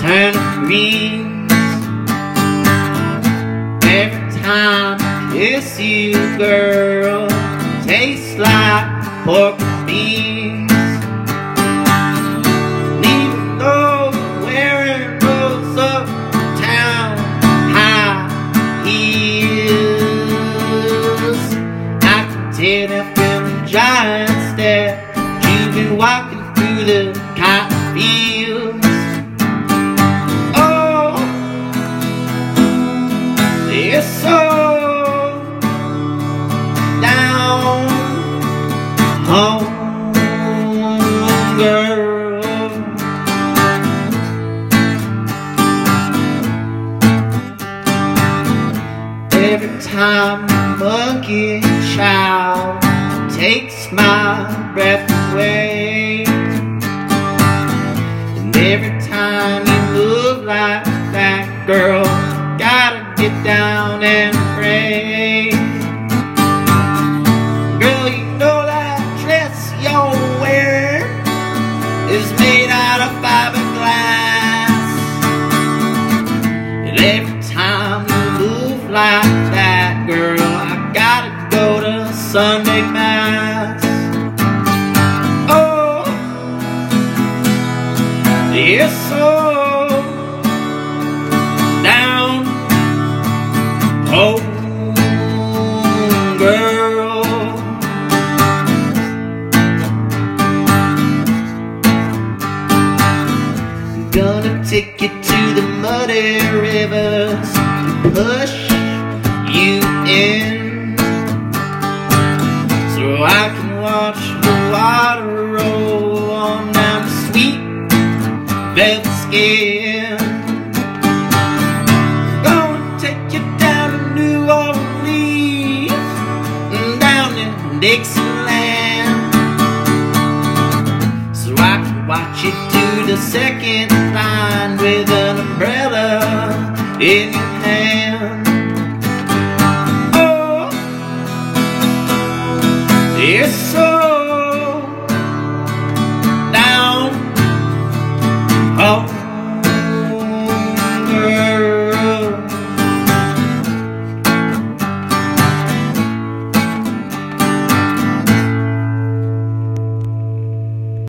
10 degrees. Every time I kiss you, girl, tastes like pork and beans. And even though you're wearing those uptown high heels, I can tell from the giant step you've been walking through the cotton fields. You're so down home, girl. Every time the monkey child takes my breath away, and every time you look like that, girl, gotta get down and pray. Girl, you know that dress you're wearing is made out of fiberglass, and every time you move like that, girl, I gotta go to Sunday Mass. Oh, yes, so oh, girl. I'm gonna take you to the muddy rivers and push you in, so I can watch the water roll on down the sweet velvet skin. Dixieland, so I can watch you do the second line with an umbrella in your hand.